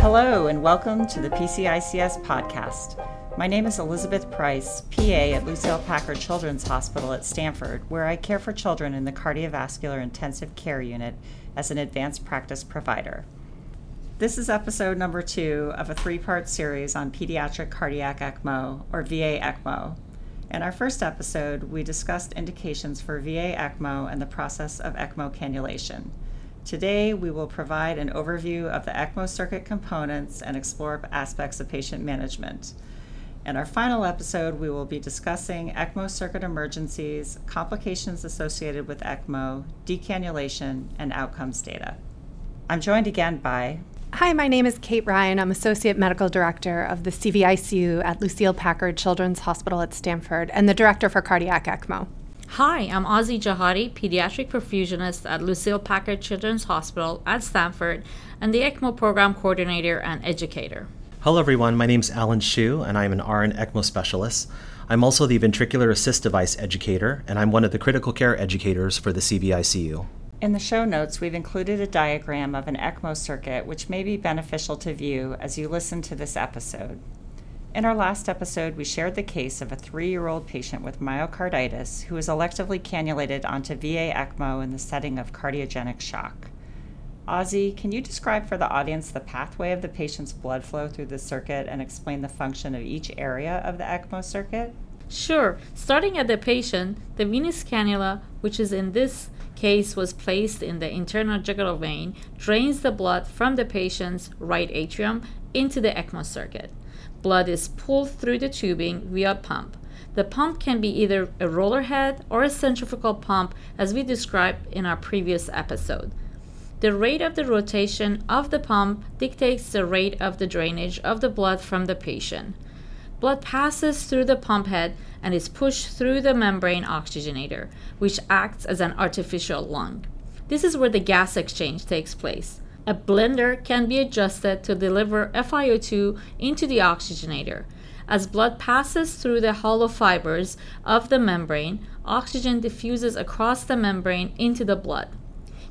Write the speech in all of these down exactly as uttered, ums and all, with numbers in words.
Hello and welcome to the P C I C S podcast. My name is Elizabeth Price, P A at Lucile Packard Children's Hospital at Stanford, where I care for children in the cardiovascular intensive care unit as an advanced practice provider. This is episode number two of a three-part series on pediatric cardiac ECMO, or V A ECMO. In our first episode, we discussed indications for V A ECMO and the process of ECMO cannulation. Today, we will provide an overview of the ECMO circuit components and explore aspects of patient management. In our final episode, we will be discussing ECMO circuit emergencies, complications associated with ECMO, decannulation, and outcomes data. I'm joined again by... Hi, my name is Kate Ryan. I'm Associate Medical Director of the C V I C U at Lucile Packard Children's Hospital at Stanford and the Director for Cardiac ECMO. Hi, I'm Ozzy Jahadi, pediatric perfusionist at Lucile Packard Children's Hospital at Stanford and the ECMO program coordinator and educator. Hello everyone, my name is Alan Hsu and I'm an R N ECMO specialist. I'm also the ventricular assist device educator and I'm one of the critical care educators for the C V I C U. In the show notes, we've included a diagram of an ECMO circuit which may be beneficial to view as you listen to this episode. In our last episode, we shared the case of a three-year-old patient with myocarditis who was electively cannulated onto V A ECMO in the setting of cardiogenic shock. Ozzy, can you describe for the audience the pathway of the patient's blood flow through the circuit and explain the function of each area of the ECMO circuit? Sure. Starting at the patient, the venous cannula, which is in this case was placed in the internal jugular vein, drains the blood from the patient's right atrium into the ECMO circuit. Blood is pulled through the tubing via pump. The pump can be either a roller head or a centrifugal pump, as we described in our previous episode. The rate of the rotation of the pump dictates the rate of the drainage of the blood from the patient. Blood passes through the pump head and is pushed through the membrane oxygenator, which acts as an artificial lung. This is where the gas exchange takes place. A blender can be adjusted to deliver F i O two into the oxygenator. As blood passes through the hollow fibers of the membrane, oxygen diffuses across the membrane into the blood.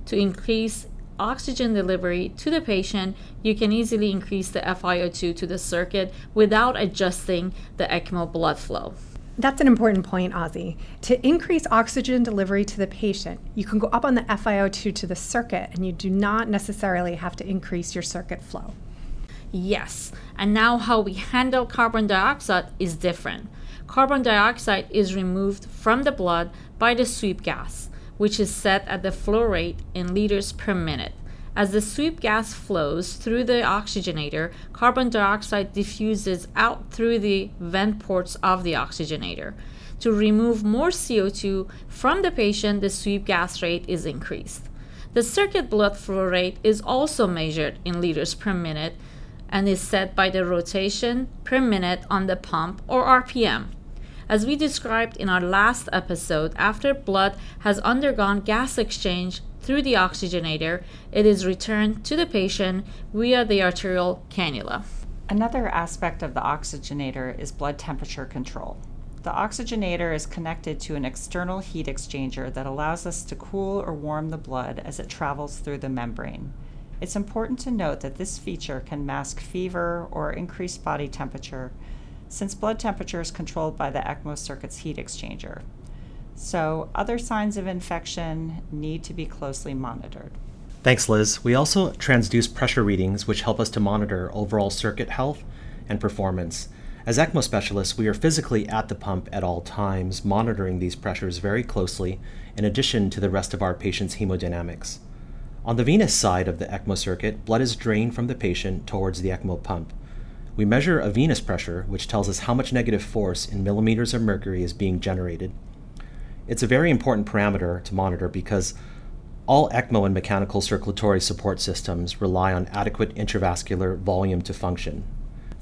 To increase oxygen delivery to the patient, you can easily increase the F i O two to the circuit without adjusting the ECMO blood flow. That's an important point, Ozzy. To increase oxygen delivery to the patient, you can go up on the F i O two to the circuit, and you do not necessarily have to increase your circuit flow. Yes, and now how we handle carbon dioxide is different. Carbon dioxide is removed from the blood by the sweep gas, which is set at the flow rate in liters per minute. As the sweep gas flows through the oxygenator, carbon dioxide diffuses out through the vent ports of the oxygenator. To remove more C O two from the patient, the sweep gas rate is increased. The circuit blood flow rate is also measured in liters per minute and is set by the rotation per minute on the pump, or R P M. As we described in our last episode, after blood has undergone gas exchange through the oxygenator, it is returned to the patient via the arterial cannula. Another aspect of the oxygenator is blood temperature control. The oxygenator is connected to an external heat exchanger that allows us to cool or warm the blood as it travels through the membrane. It's important to note that this feature can mask fever or increased body temperature, since blood temperature is controlled by the ECMO circuit's heat exchanger. So other signs of infection need to be closely monitored. Thanks, Liz. We also transduce pressure readings, which help us to monitor overall circuit health and performance. As ECMO specialists, we are physically at the pump at all times, monitoring these pressures very closely, in addition to the rest of our patient's hemodynamics. On the venous side of the ECMO circuit, blood is drained from the patient towards the ECMO pump. We measure a venous pressure, which tells us how much negative force in millimeters of mercury is being generated. It's a very important parameter to monitor because all ECMO and mechanical circulatory support systems rely on adequate intravascular volume to function.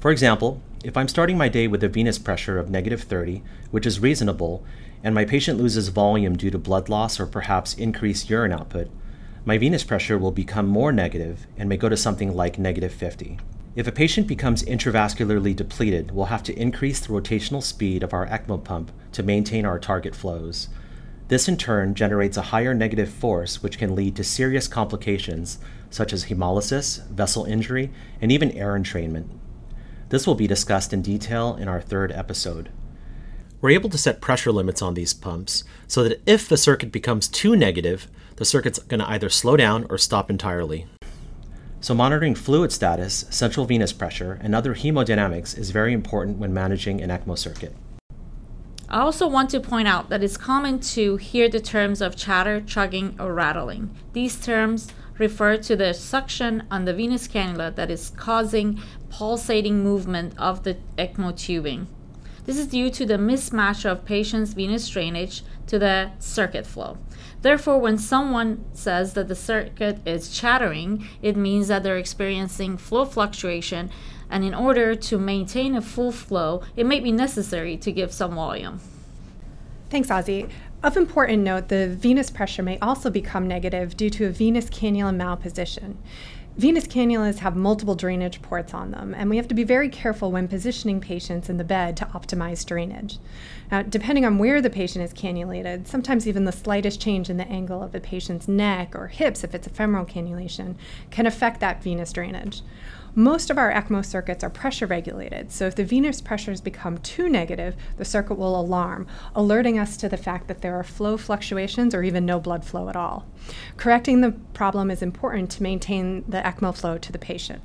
For example, if I'm starting my day with a venous pressure of negative thirty, which is reasonable, and my patient loses volume due to blood loss or perhaps increased urine output, my venous pressure will become more negative and may go to something like negative fifty. If a patient becomes intravascularly depleted, we'll have to increase the rotational speed of our ECMO pump to maintain our target flows. This in turn generates a higher negative force, which can lead to serious complications such as hemolysis, vessel injury, and even air entrainment. This will be discussed in detail in our third episode. We're able to set pressure limits on these pumps so that if the circuit becomes too negative, the circuit's going to either slow down or stop entirely. So monitoring fluid status, central venous pressure, and other hemodynamics is very important when managing an ECMO circuit. I also want to point out that it's common to hear the terms of chatter, chugging, or rattling. These terms refer to the suction on the venous cannula that is causing pulsating movement of the ECMO tubing. This is due to the mismatch of patient's venous drainage to the circuit flow. Therefore, when someone says that the circuit is chattering, it means that they're experiencing flow fluctuation, and in order to maintain a full flow, it may be necessary to give some volume. Thanks, Ozzy. Of important note, the venous pressure may also become negative due to a venous cannula malposition. Venous cannulas have multiple drainage ports on them, and we have to be very careful when positioning patients in the bed to optimize drainage. Now, depending on where the patient is cannulated, sometimes even the slightest change in the angle of the patient's neck or hips, if it's a femoral cannulation, can affect that venous drainage. Most of our ECMO circuits are pressure regulated, so if the venous pressures become too negative, the circuit will alarm, alerting us to the fact that there are flow fluctuations or even no blood flow at all. Correcting the problem is important to maintain the ECMO flow to the patient.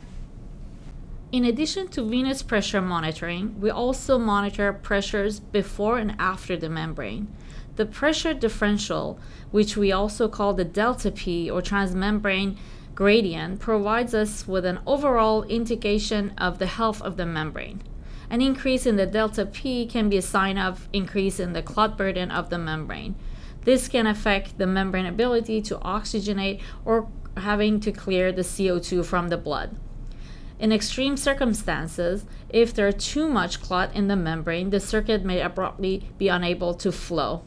In addition to venous pressure monitoring, we also monitor pressures before and after the membrane. The pressure differential, which we also call the delta P or transmembrane gradient, provides us with an overall indication of the health of the membrane. An increase in the delta P can be a sign of increase in the clot burden of the membrane. This can affect the membrane ability to oxygenate or having to clear the C O two from the blood. In extreme circumstances, if there are too much clot in the membrane, the circuit may abruptly be unable to flow.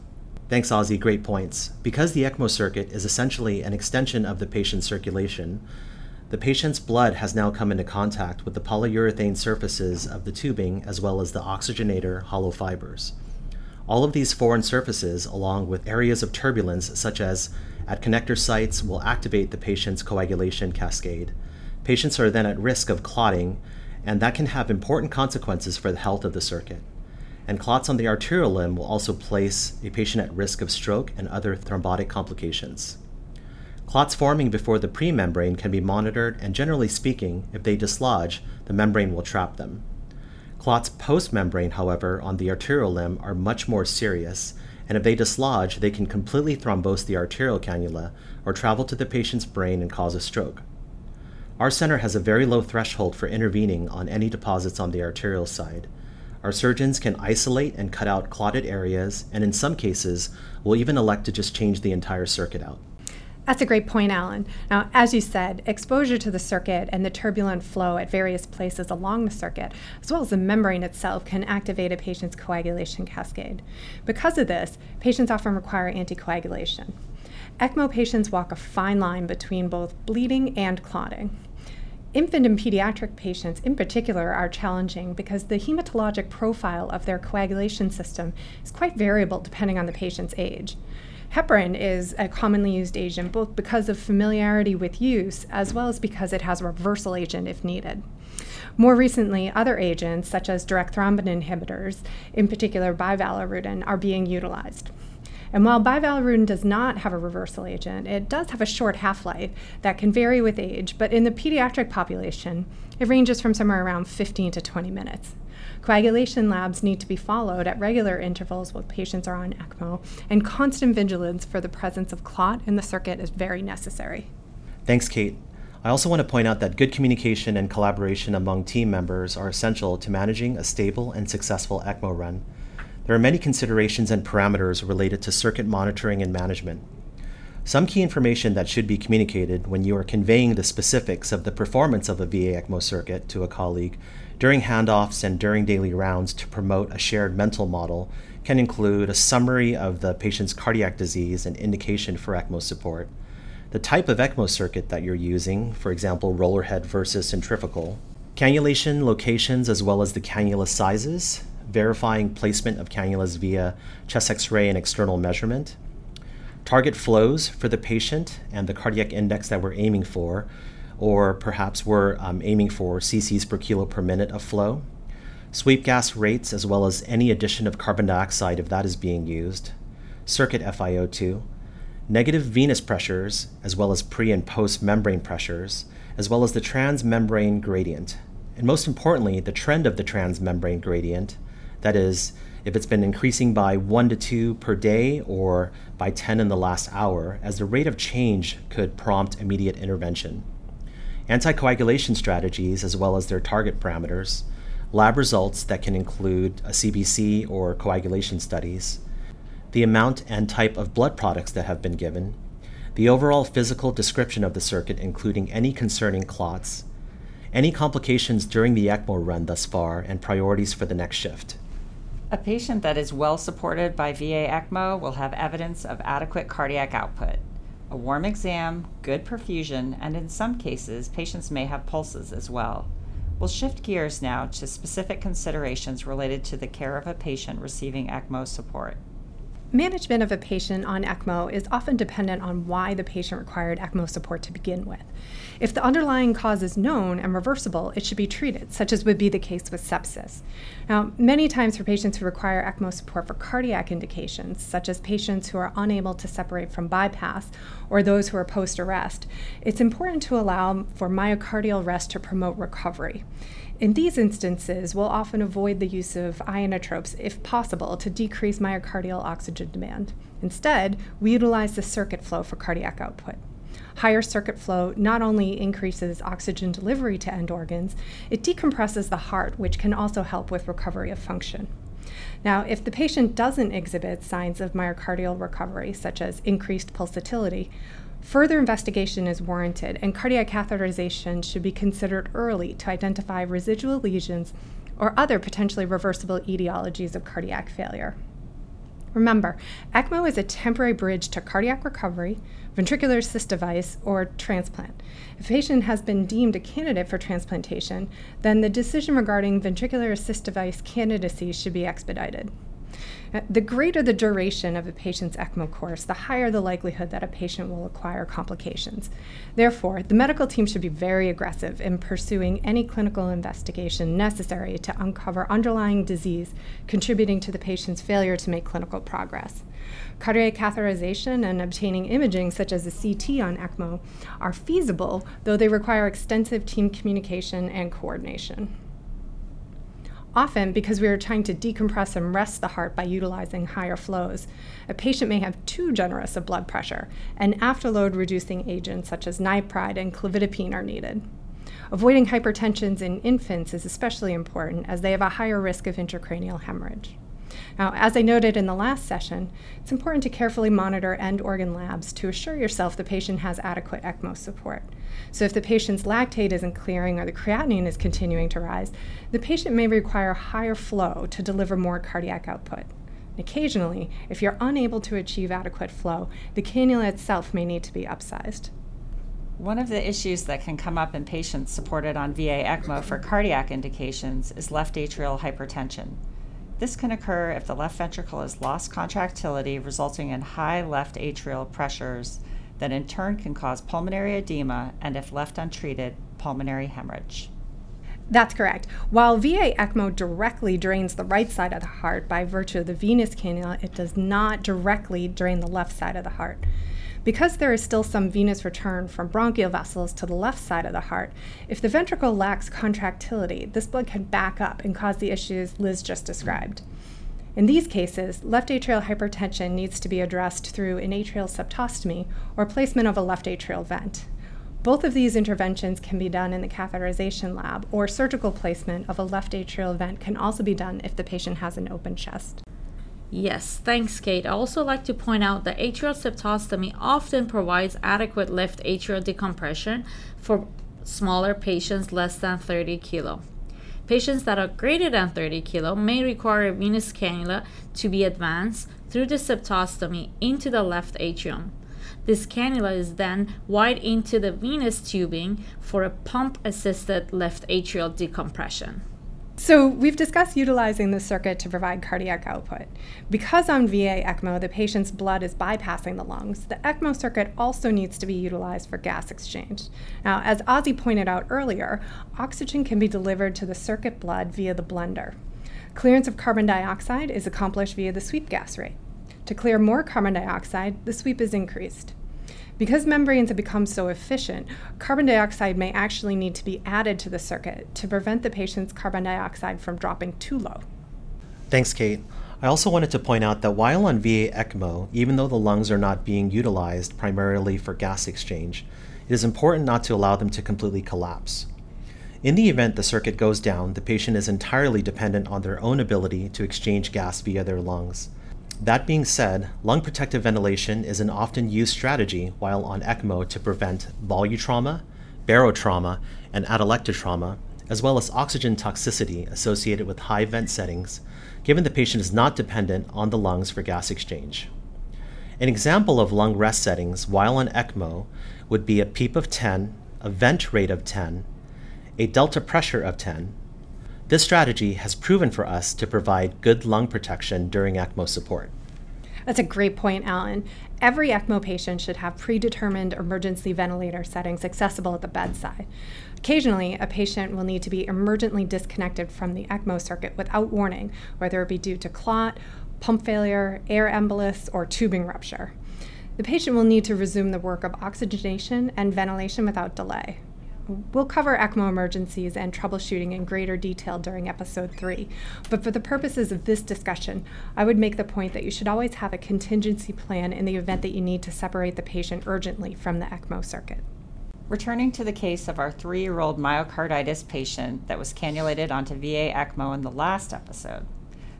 Thanks, Ozzy. Great points. Because the ECMO circuit is essentially an extension of the patient's circulation, the patient's blood has now come into contact with the polyurethane surfaces of the tubing as well as the oxygenator hollow fibers. All of these foreign surfaces, along with areas of turbulence such as at connector sites, will activate the patient's coagulation cascade. Patients are then at risk of clotting, and that can have important consequences for the health of the circuit. And clots on the arterial limb will also place a patient at risk of stroke and other thrombotic complications. Clots forming before the premembrane can be monitored, and generally speaking, if they dislodge, the membrane will trap them. Clots post-membrane, however, on the arterial limb are much more serious, and if they dislodge, they can completely thrombose the arterial cannula or travel to the patient's brain and cause a stroke. Our center has a very low threshold for intervening on any deposits on the arterial side. Our surgeons can isolate and cut out clotted areas, and in some cases, will even elect to just change the entire circuit out. That's a great point, Alan. Now, as you said, exposure to the circuit and the turbulent flow at various places along the circuit, as well as the membrane itself, can activate a patient's coagulation cascade. Because of this, patients often require anticoagulation. ECMO patients walk a fine line between both bleeding and clotting. Infant and pediatric patients in particular are challenging because the hematologic profile of their coagulation system is quite variable depending on the patient's age. Heparin is a commonly used agent both because of familiarity with use as well as because it has a reversal agent if needed. More recently, other agents such as direct thrombin inhibitors, in particular bivalirudin, are being utilized. And while bivalirudin does not have a reversal agent, it does have a short half-life that can vary with age, but in the pediatric population, it ranges from somewhere around fifteen to twenty minutes. Coagulation labs need to be followed at regular intervals while patients are on ECMO, and constant vigilance for the presence of clot in the circuit is very necessary. Thanks, Kate. I also want to point out that good communication and collaboration among team members are essential to managing a stable and successful ECMO run. There are many considerations and parameters related to circuit monitoring and management. Some key information that should be communicated when you are conveying the specifics of the performance of a V A ECMO circuit to a colleague during handoffs and during daily rounds to promote a shared mental model can include a summary of the patient's cardiac disease and indication for ECMO support, the type of ECMO circuit that you're using, for example, rollerhead versus centrifugal, cannulation locations as well as the cannula sizes, verifying placement of cannulas via chest x-ray and external measurement, target flows for the patient and the cardiac index that we're aiming for, or perhaps we're um, aiming for cc's per kilo per minute of flow, sweep gas rates, as well as any addition of carbon dioxide if that is being used, circuit F i O two, negative venous pressures, as well as pre and post membrane pressures, as well as the transmembrane gradient. And most importantly, the trend of the transmembrane gradient, that is, if it's been increasing by one to two per day or by ten in the last hour, as the rate of change could prompt immediate intervention. Anticoagulation strategies, as well as their target parameters, lab results that can include a C B C or coagulation studies, the amount and type of blood products that have been given, the overall physical description of the circuit, including any concerning clots, any complications during the ECMO run thus far, and priorities for the next shift. A patient that is well supported by V A ECMO will have evidence of adequate cardiac output, a warm exam, good perfusion, and in some cases, patients may have pulses as well. We'll shift gears now to specific considerations related to the care of a patient receiving ECMO support. Management of a patient on ECMO is often dependent on why the patient required ECMO support to begin with. If the underlying cause is known and reversible, it should be treated, such as would be the case with sepsis. Now, many times for patients who require ECMO support for cardiac indications, such as patients who are unable to separate from bypass or those who are post-arrest, it's important to allow for myocardial rest to promote recovery. In these instances, we'll often avoid the use of inotropes, if possible, to decrease myocardial oxygen demand. Instead, we utilize the circuit flow for cardiac output. Higher circuit flow not only increases oxygen delivery to end organs, it decompresses the heart, which can also help with recovery of function. Now, if the patient doesn't exhibit signs of myocardial recovery, such as increased pulsatility, further investigation is warranted, and cardiac catheterization should be considered early to identify residual lesions or other potentially reversible etiologies of cardiac failure. Remember, ECMO is a temporary bridge to cardiac recovery, ventricular assist device, or transplant. If a patient has been deemed a candidate for transplantation, then the decision regarding ventricular assist device candidacy should be expedited. The greater the duration of a patient's ECMO course, the higher the likelihood that a patient will acquire complications. Therefore, the medical team should be very aggressive in pursuing any clinical investigation necessary to uncover underlying disease contributing to the patient's failure to make clinical progress. Cardiac catheterization and obtaining imaging, such as a C T on ECMO, are feasible, though they require extensive team communication and coordination. Often, because we are trying to decompress and rest the heart by utilizing higher flows, a patient may have too generous a blood pressure, and afterload reducing agents such as nipride and clevidipine are needed. Avoiding hypertensions in infants is especially important, as they have a higher risk of intracranial hemorrhage. Now, as I noted in the last session, it's important to carefully monitor end organ labs to assure yourself the patient has adequate ECMO support. So if the patient's lactate isn't clearing or the creatinine is continuing to rise, the patient may require higher flow to deliver more cardiac output. Occasionally, if you're unable to achieve adequate flow, the cannula itself may need to be upsized. One of the issues that can come up in patients supported on V A ECMO for cardiac indications is left atrial hypertension. This can occur if the left ventricle has lost contractility, resulting in high left atrial pressures that in turn can cause pulmonary edema and, if left untreated, pulmonary hemorrhage. That's correct. While V A ECMO directly drains the right side of the heart by virtue of the venous cannula, it does not directly drain the left side of the heart. Because there is still some venous return from bronchial vessels to the left side of the heart, if the ventricle lacks contractility, this blood can back up and cause the issues Liz just described. In these cases, left atrial hypertension needs to be addressed through an atrial septostomy or placement of a left atrial vent. Both of these interventions can be done in the catheterization lab, or surgical placement of a left atrial vent can also be done if the patient has an open chest. Yes, thanks, Kate. I also like to point out that atrial septostomy often provides adequate left atrial decompression for smaller patients less than thirty kilo. Patients that are greater than thirty kilo may require a venous cannula to be advanced through the septostomy into the left atrium. This cannula is then wired into the venous tubing for a pump-assisted left atrial decompression. So we've discussed utilizing the circuit to provide cardiac output. Because on V A ECMO, the patient's blood is bypassing the lungs, the ECMO circuit also needs to be utilized for gas exchange. Now, as Ozzy pointed out earlier, oxygen can be delivered to the circuit blood via the blender. Clearance of carbon dioxide is accomplished via the sweep gas rate. To clear more carbon dioxide, the sweep is increased. Because membranes have become so efficient, carbon dioxide may actually need to be added to the circuit to prevent the patient's carbon dioxide from dropping too low. Thanks, Kate. I also wanted to point out that while on V A ECMO, even though the lungs are not being utilized primarily for gas exchange, it is important not to allow them to completely collapse. In the event the circuit goes down, the patient is entirely dependent on their own ability to exchange gas via their lungs. That being said, lung protective ventilation is an often used strategy while on ECMO to prevent volutrauma, barotrauma, and atelectotrauma, as well as oxygen toxicity associated with high vent settings, given the patient is not dependent on the lungs for gas exchange. An example of lung rest settings while on ECMO would be a PEEP of ten, a vent rate of ten, a delta pressure of ten. This strategy has proven for us to provide good lung protection during ECMO support. That's a great point, Alan. Every ECMO patient should have predetermined emergency ventilator settings accessible at the bedside. Occasionally, a patient will need to be emergently disconnected from the ECMO circuit without warning, whether it be due to clot, pump failure, air embolus, or tubing rupture. The patient will need to resume the work of oxygenation and ventilation without delay. We'll cover ECMO emergencies and troubleshooting in greater detail during episode three, but for the purposes of this discussion, I would make the point that you should always have a contingency plan in the event that you need to separate the patient urgently from the ECMO circuit. Returning to the case of our three-year-old myocarditis patient that was cannulated onto V A ECMO in the last episode,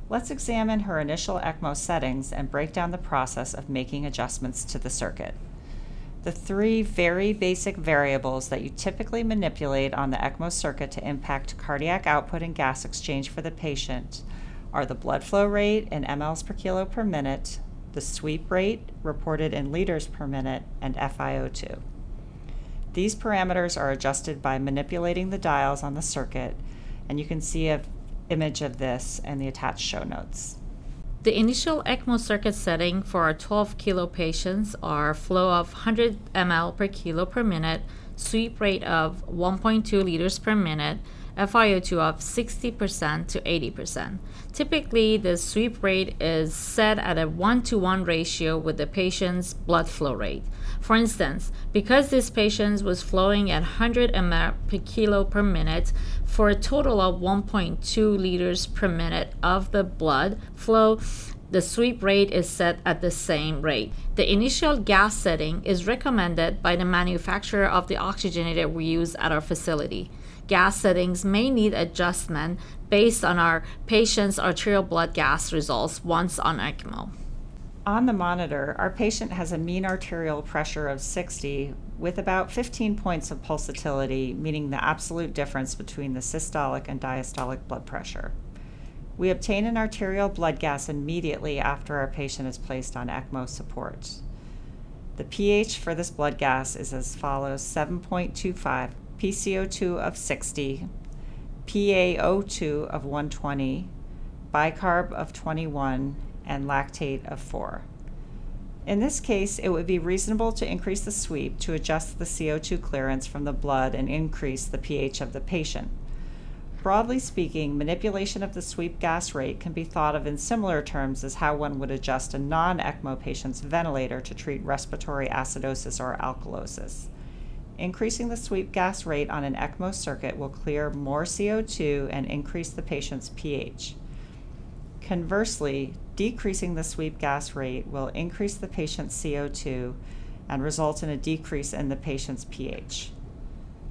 let's examine her initial ECMO settings and break down the process of making adjustments to the circuit. The three very basic variables that you typically manipulate on the ECMO circuit to impact cardiac output and gas exchange for the patient are the blood flow rate in milliliters per kilo per minute, the sweep rate reported in liters per minute, and F i O two. These parameters are adjusted by manipulating the dials on the circuit, and you can see an image of this in the attached show notes. The initial ECMO circuit setting for our twelve kilo patients are flow of one hundred milliliters per kilo per minute, sweep rate of one point two liters per minute, F i O two of sixty percent to eighty percent. Typically, the sweep rate is set at a one to one ratio with the patient's blood flow rate. For instance, because this patient was flowing at one hundred milliliters per kilo per minute for a total of one point two liters per minute of the blood flow, the sweep rate is set at the same rate. The initial gas setting is recommended by the manufacturer of the oxygenator we use at our facility. Gas settings may need adjustment based on our patient's arterial blood gas results once on ECMO. On the monitor, our patient has a mean arterial pressure of sixty with about fifteen points of pulsatility, meaning the absolute difference between the systolic and diastolic blood pressure. We obtain an arterial blood gas immediately after our patient is placed on ECMO support. The pH for this blood gas is as follows: seven point two five, P C O two of sixty, P a O two of one hundred twenty, bicarb of twenty-one, and lactate of four. In this case, it would be reasonable to increase the sweep to adjust the C O two clearance from the blood and increase the pH of the patient. Broadly speaking, manipulation of the sweep gas rate can be thought of in similar terms as how one would adjust a non-ECMO patient's ventilator to treat respiratory acidosis or alkalosis. Increasing the sweep gas rate on an ECMO circuit will clear more C O two and increase the patient's pH. Conversely, decreasing the sweep gas rate will increase the patient's C O two and result in a decrease in the patient's pH.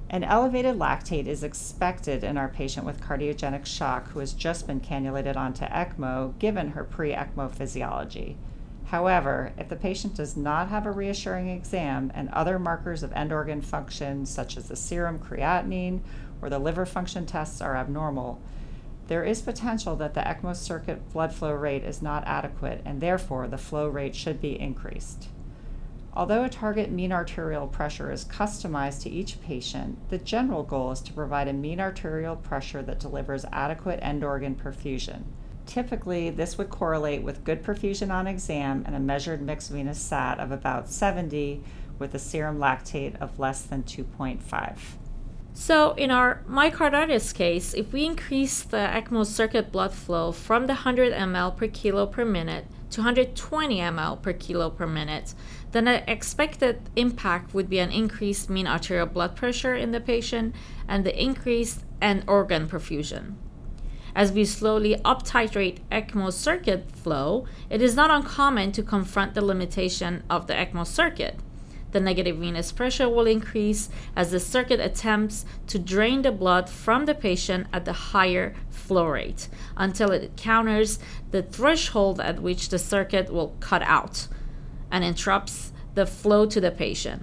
An elevated lactate is expected in our patient with cardiogenic shock who has just been cannulated onto ECMO, given her pre-ECMO physiology. However, if the patient does not have a reassuring exam and other markers of end organ function, such as the serum creatinine or the liver function tests, are abnormal, there is potential that the ECMO circuit blood flow rate is not adequate, and therefore the flow rate should be increased. Although a target mean arterial pressure is customized to each patient, the general goal is to provide a mean arterial pressure that delivers adequate end organ perfusion. Typically, this would correlate with good perfusion on exam and a measured mixed venous sat of about seventy with a serum lactate of less than two point five. So in our myocarditis case, if we increase the ECMO circuit blood flow from the one hundred milliliters per kilo per minute to one hundred twenty milliliters per kilo per minute, then the expected impact would be an increased mean arterial blood pressure in the patient and the increased end organ perfusion. As we slowly uptitrate ECMO circuit flow, it is not uncommon to confront the limitation of the ECMO circuit. The negative venous pressure will increase as the circuit attempts to drain the blood from the patient at the higher flow rate until it counters the threshold at which the circuit will cut out and interrupts the flow to the patient.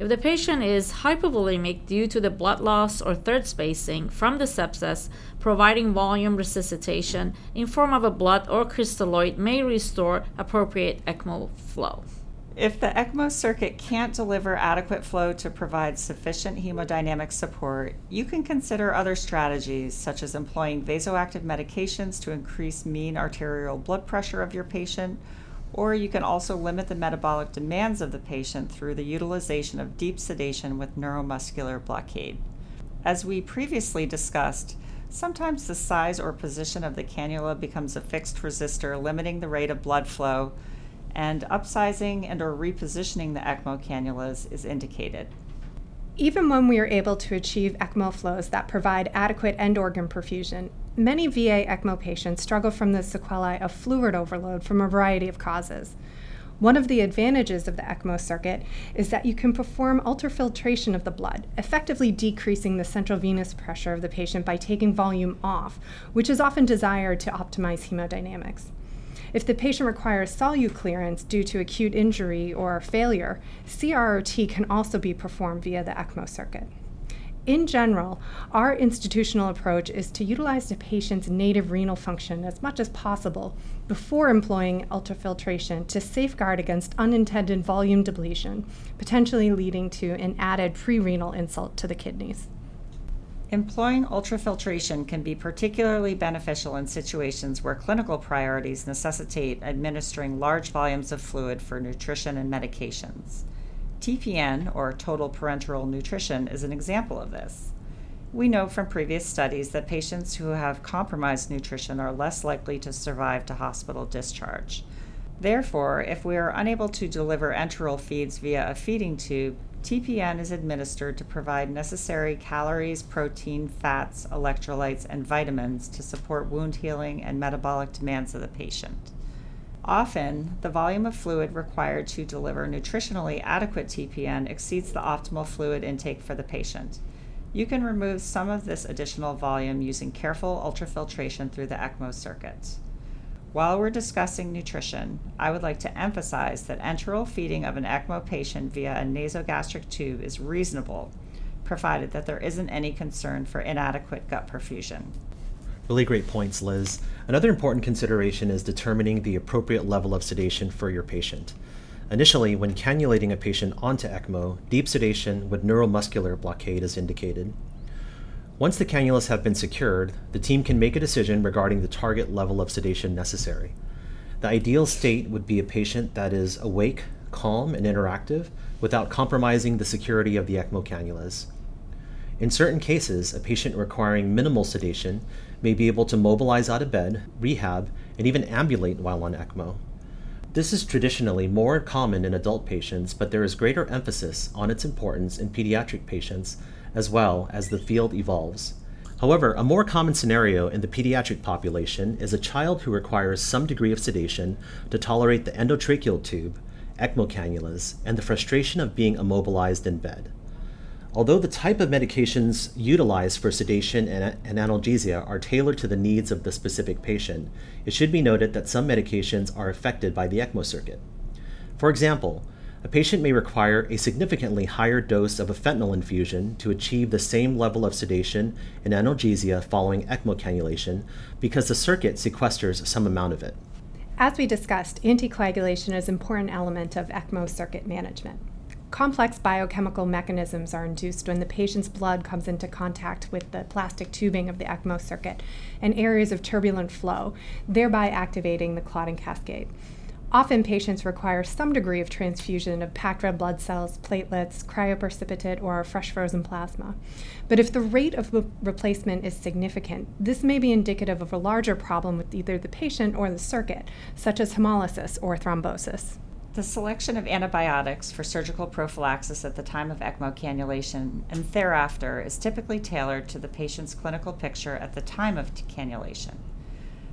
If the patient is hypovolemic due to the blood loss or third spacing from the sepsis, providing volume resuscitation in form of a blood or crystalloid may restore appropriate ECMO flow. If the ECMO circuit can't deliver adequate flow to provide sufficient hemodynamic support, you can consider other strategies, such as employing vasoactive medications to increase mean arterial blood pressure of your patient, or you can also limit the metabolic demands of the patient through the utilization of deep sedation with neuromuscular blockade. As we previously discussed, sometimes the size or position of the cannula becomes a fixed resistor, limiting the rate of blood flow, and upsizing and or repositioning the ECMO cannulas is indicated. Even when we are able to achieve ECMO flows that provide adequate end organ perfusion, many V A ECMO patients struggle from the sequelae of fluid overload from a variety of causes. One of the advantages of the ECMO circuit is that you can perform ultrafiltration of the blood, effectively decreasing the central venous pressure of the patient by taking volume off, which is often desired to optimize hemodynamics. If the patient requires solute clearance due to acute injury or failure, C R R T can also be performed via the ECMO circuit. In general, our institutional approach is to utilize the patient's native renal function as much as possible before employing ultrafiltration to safeguard against unintended volume depletion, potentially leading to an added pre-renal insult to the kidneys. Employing ultrafiltration can be particularly beneficial in situations where clinical priorities necessitate administering large volumes of fluid for nutrition and medications. T P N, or total parenteral nutrition, is an example of this. We know from previous studies that patients who have compromised nutrition are less likely to survive to hospital discharge. Therefore, if we are unable to deliver enteral feeds via a feeding tube, T P N is administered to provide necessary calories, protein, fats, electrolytes, and vitamins to support wound healing and metabolic demands of the patient. Often, the volume of fluid required to deliver nutritionally adequate T P N exceeds the optimal fluid intake for the patient. You can remove some of this additional volume using careful ultrafiltration through the ECMO circuit. While we're discussing nutrition, I would like to emphasize that enteral feeding of an ECMO patient via a nasogastric tube is reasonable, provided that there isn't any concern for inadequate gut perfusion. Really great points, Liz. Another important consideration is determining the appropriate level of sedation for your patient. Initially, when cannulating a patient onto ECMO, deep sedation with neuromuscular blockade is indicated. Once the cannulas have been secured, the team can make a decision regarding the target level of sedation necessary. The ideal state would be a patient that is awake, calm, and interactive without compromising the security of the ECMO cannulas. In certain cases, a patient requiring minimal sedation may be able to mobilize out of bed, rehab, and even ambulate while on ECMO. This is traditionally more common in adult patients, but there is greater emphasis on its importance in pediatric patients as well as the field evolves. However, a more common scenario in the pediatric population is a child who requires some degree of sedation to tolerate the endotracheal tube, ECMO cannulas, and the frustration of being immobilized in bed. Although the type of medications utilized for sedation and, and analgesia are tailored to the needs of the specific patient, it should be noted that some medications are affected by the ECMO circuit. For example, a patient may require a significantly higher dose of a fentanyl infusion to achieve the same level of sedation and analgesia following ECMO cannulation because the circuit sequesters some amount of it. As we discussed, anticoagulation is an important element of ECMO circuit management. Complex biochemical mechanisms are induced when the patient's blood comes into contact with the plastic tubing of the ECMO circuit and areas of turbulent flow, thereby activating the clotting cascade. Often patients require some degree of transfusion of packed red blood cells, platelets, cryoprecipitate, or fresh frozen plasma. But if the rate of re- replacement is significant, this may be indicative of a larger problem with either the patient or the circuit, such as hemolysis or thrombosis. The selection of antibiotics for surgical prophylaxis at the time of ECMO cannulation and thereafter is typically tailored to the patient's clinical picture at the time of cannulation.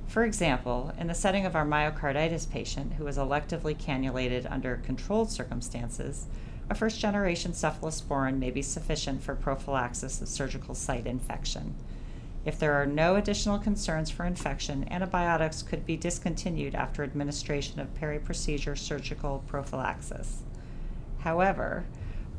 For example, in the setting of our myocarditis patient who was electively cannulated under controlled circumstances, a first-generation cephalosporin may be sufficient for prophylaxis of surgical site infection. If there are no additional concerns for infection, antibiotics could be discontinued after administration of peri-procedure surgical prophylaxis. However,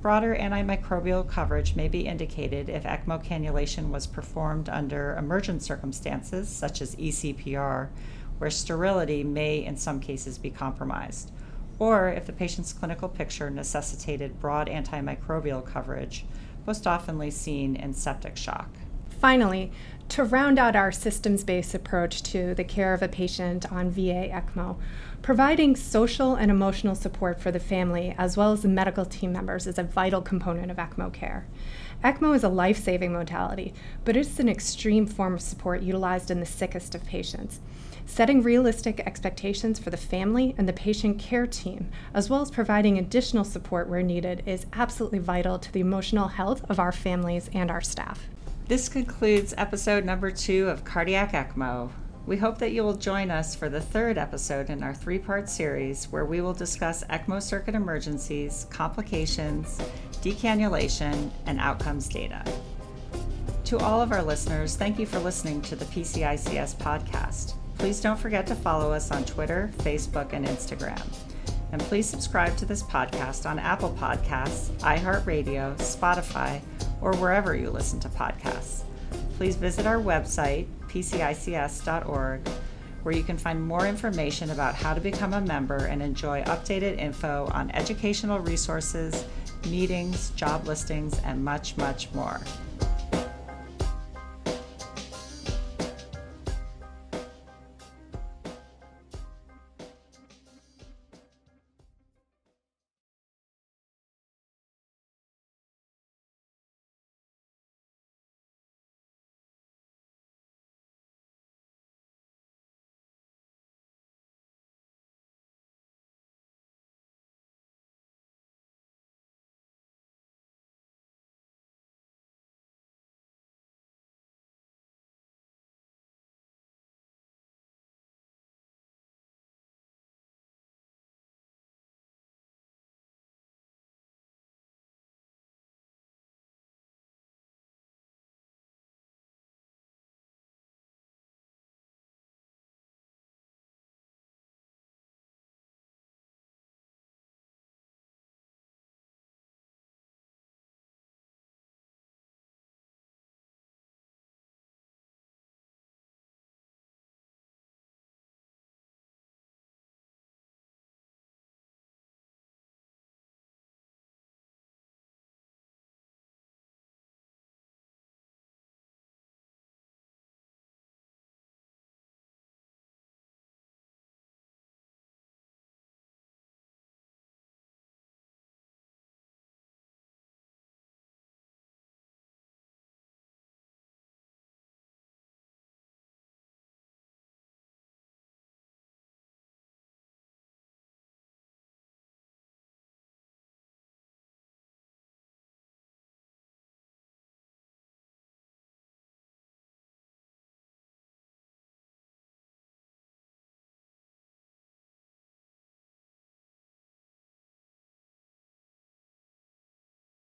broader antimicrobial coverage may be indicated if ECMO cannulation was performed under emergent circumstances, such as E C P R, where sterility may in some cases be compromised, or if the patient's clinical picture necessitated broad antimicrobial coverage, most often seen in septic shock. Finally, to round out our systems-based approach to the care of a patient on V A ECMO, providing social and emotional support for the family as well as the medical team members is a vital component of ECMO care. ECMO is a life-saving modality, but it's an extreme form of support utilized in the sickest of patients. Setting realistic expectations for the family and the patient care team, as well as providing additional support where needed, is absolutely vital to the emotional health of our families and our staff. This concludes episode number two of Cardiac ECMO. We hope that you will join us for the third episode in our three-part series where we will discuss ECMO circuit emergencies, complications, decannulation, and outcomes data. To all of our listeners, thank you for listening to the P C I C S podcast. Please don't forget to follow us on Twitter, Facebook, and Instagram. And please subscribe to this podcast on Apple Podcasts, iHeartRadio, Spotify, or wherever you listen to podcasts. Please visit our website, p c i c s dot org, where you can find more information about how to become a member and enjoy updated info on educational resources, meetings, job listings, and much, much more.